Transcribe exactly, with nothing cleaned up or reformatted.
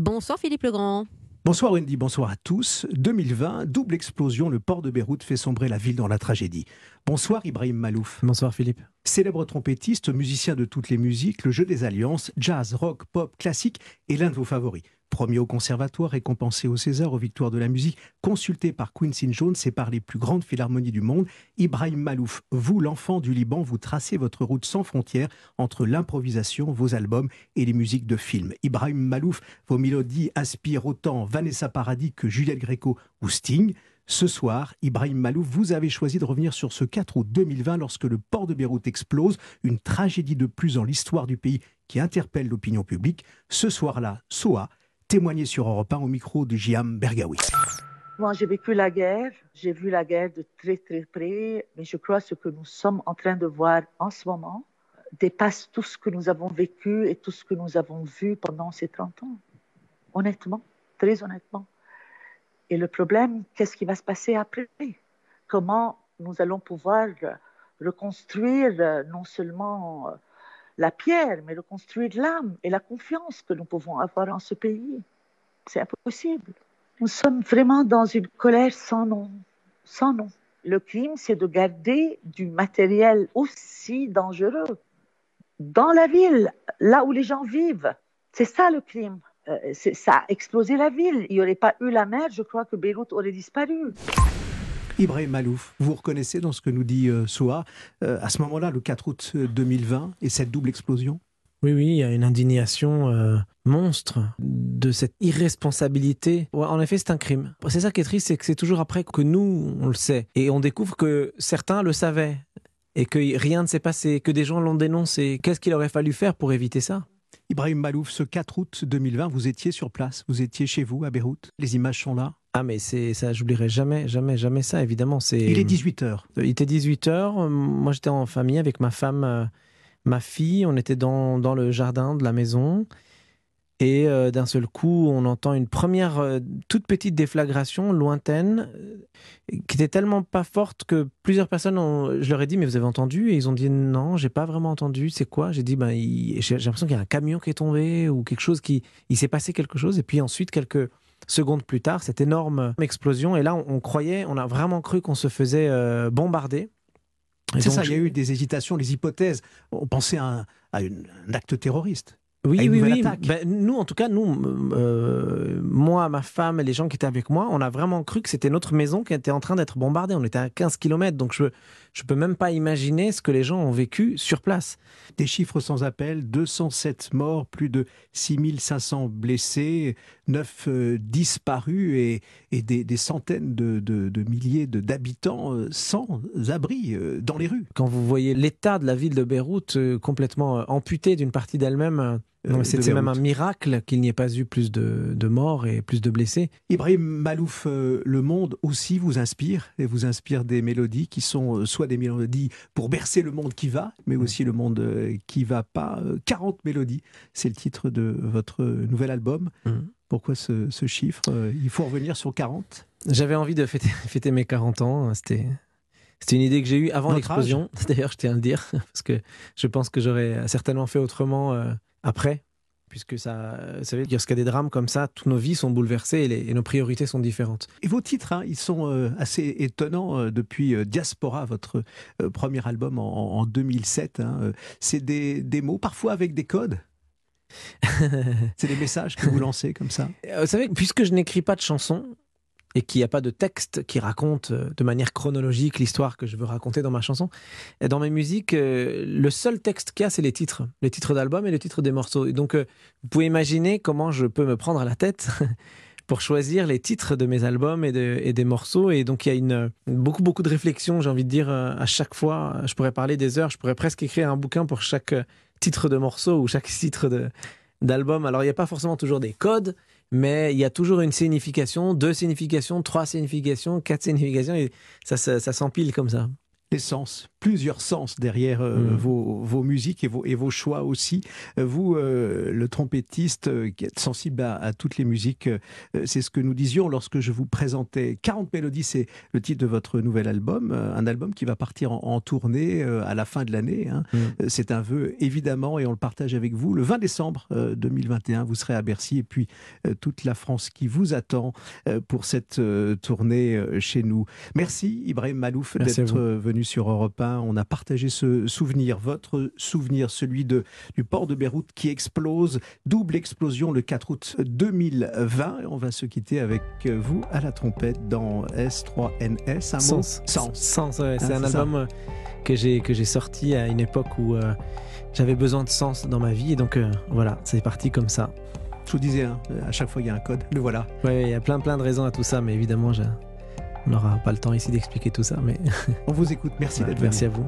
Bonsoir Philippe Legrand. Bonsoir Wendy, bonsoir à tous. deux mille vingt, double explosion, le port de Beyrouth fait sombrer la ville dans la tragédie. Bonsoir Ibrahim Maalouf. Bonsoir Philippe. Célèbre trompettiste, musicien de toutes les musiques, le jeu des alliances, jazz, rock, pop, classique est l'un de vos favoris. Premier au conservatoire, récompensé au César, aux victoires de la musique, consulté par Quincy Jones et par les plus grandes philharmonies du monde, Ibrahim Maalouf, vous, l'enfant du Liban, vous tracez votre route sans frontières entre l'improvisation, vos albums et les musiques de films. Ibrahim Maalouf, vos mélodies inspirent autant Vanessa Paradis que Juliette Gréco ou Sting. Ce soir, Ibrahim Maalouf, vous avez choisi de revenir sur ce quatre août deux mille vingt lorsque le port de Beyrouth explose, une tragédie de plus dans l'histoire du pays qui interpelle l'opinion publique. Ce soir-là, Soa, témoigner sur Europe un au micro de J A M Bergawi. Moi, j'ai vécu la guerre, j'ai vu la guerre de très très près, mais je crois que ce que nous sommes en train de voir en ce moment dépasse tout ce que nous avons vécu et tout ce que nous avons vu pendant ces trente ans. Honnêtement, très honnêtement. Et le problème, qu'est-ce qui va se passer après? Comment nous allons pouvoir reconstruire non seulement la pierre, mais reconstruire l'âme et la confiance que nous pouvons avoir en ce pays? C'est impossible. Nous sommes vraiment dans une colère sans nom. Sans nom. Le crime, c'est de garder du matériel aussi dangereux dans la ville, là où les gens vivent. C'est ça le crime. Euh, ça a explosé la ville. Il n'y aurait pas eu la mer, je crois que Beyrouth aurait disparu. Ibrahim Maalouf, vous reconnaissez dans ce que nous dit euh, Soa, euh, à ce moment-là, le quatre août deux mille vingt, et cette double explosion? Oui, oui, il y a une indignation euh, monstre de cette irresponsabilité. Ouais, en effet, c'est un crime. C'est ça qui est triste, c'est que c'est toujours après que nous, on le sait. Et on découvre que certains le savaient, et que rien ne s'est passé, que des gens l'ont dénoncé. Qu'est-ce qu'il aurait fallu faire pour éviter ça? Ibrahim Maalouf, ce quatre août deux mille vingt, vous étiez sur place, vous étiez chez vous à Beyrouth. Les images sont là. Ah mais c'est ça, j'oublierai jamais, jamais, jamais ça, évidemment. Il est dix-huit heures. Il était dix-huit heures, moi j'étais en famille avec ma femme, euh, ma fille, on était dans, dans le jardin de la maison et euh, d'un seul coup on entend une première euh, toute petite déflagration lointaine euh, qui était tellement pas forte que plusieurs personnes, ont, je leur ai dit mais vous avez entendu? Et ils ont dit non, j'ai pas vraiment entendu, c'est quoi? J'ai dit ben, j'ai l'impression qu'il y a un camion qui est tombé ou quelque chose, qui, il s'est passé quelque chose et puis ensuite quelques secondes plus tard, cette énorme explosion. Et là, on, on croyait, on a vraiment cru qu'on se faisait euh, bombarder. C'est ça, il y a eu des hésitations, des hypothèses. On pensait à un, à une, un acte terroriste. Oui, à une oui, nouvelle oui. Attaque. Ben, nous, en tout cas, nous, euh, moi, ma femme et les gens qui étaient avec moi, on a vraiment cru que c'était notre maison qui était en train d'être bombardée. On était à quinze kilomètres, donc je ne peux même pas imaginer ce que les gens ont vécu sur place. Des chiffres sans appel, deux cent sept morts, plus de six mille cinq cents blessés, neuf disparus et, et des, des centaines de, de, de milliers d'habitants sans abri dans les rues. Quand vous voyez l'état de la ville de Beyrouth complètement amputée d'une partie d'elle-même, c'est même un miracle qu'il n'y ait pas eu plus de, de morts et plus de blessés. Ibrahim Maalouf, euh, le monde aussi vous inspire, et vous inspire des mélodies qui sont euh, soit des mélodies pour bercer le monde qui va, mais aussi le monde euh, qui va pas. Euh, quarante mélodies, c'est le titre de votre nouvel album. Mmh. Pourquoi ce, ce chiffre? euh, Il faut revenir sur quarante. J'avais envie de fêter, fêter mes quarante ans, c'était... C'était une idée que j'ai eue avant l'explosion, d'ailleurs je tiens à le dire, parce que je pense que j'aurais certainement fait autrement euh, après, puisque ça, vous savez, lorsqu'il y a des drames comme ça, toutes nos vies sont bouleversées et, les, et nos priorités sont différentes. Et vos titres, hein, ils sont euh, assez étonnants euh, depuis euh, Diaspora, votre euh, premier album en, en deux mille sept. Hein, euh, c'est des, des mots, parfois avec des codes. C'est des messages que vous lancez comme ça. Vous savez, puisque je n'écris pas de chansons, et qu'il n'y a pas de texte qui raconte de manière chronologique l'histoire que je veux raconter dans ma chanson. Et dans mes musiques, euh, le seul texte qu'il y a, c'est les titres. Les titres d'albums et les titres des morceaux. Et donc, euh, vous pouvez imaginer comment je peux me prendre à la tête pour choisir les titres de mes albums et, de, et des morceaux. Et donc, il y a une, beaucoup, beaucoup de réflexions, j'ai envie de dire, euh, à chaque fois. Je pourrais parler des heures, je pourrais presque écrire un bouquin pour chaque titre de morceau ou chaque titre d'album. Alors, il n'y a pas forcément toujours des codes, mais il y a toujours une signification, deux significations, trois significations, quatre significations, et ça, ça, ça s'empile comme ça. L'essence plusieurs sens derrière euh, mmh. vos, vos musiques et vos, et vos choix aussi. Vous, euh, le trompettiste euh, qui est sensible à, à toutes les musiques, euh, c'est ce que nous disions lorsque je vous présentais quarante mélodies, c'est le titre de votre nouvel album, euh, un album qui va partir en, en tournée euh, à la fin de l'année. Hein. Mmh. C'est un vœu évidemment et on le partage avec vous. Le vingt décembre deux mille vingt et un, vous serez à Bercy et puis euh, toute la France qui vous attend euh, pour cette euh, tournée euh, chez nous. Merci Ibrahim Maalouf d'être venu sur Europe un. On a partagé ce souvenir, votre souvenir, celui de, du port de Beyrouth qui explose, double explosion le quatre août deux mille vingt. On va se quitter avec vous à la trompette dans S trois N S. Un mot ? Sens. Sens, ouais. C'est un album que j'ai que j'ai sorti à une époque où euh, j'avais besoin de sens dans ma vie. Et donc euh, voilà, c'est parti comme ça. Je vous disais, hein, à chaque fois il y a un code. Le voilà. Oui, il y a plein plein de raisons à tout ça, mais évidemment j'ai... On n'aura pas le temps ici d'expliquer tout ça, mais... On vous écoute, merci ouais, d'être venu. Merci à vous.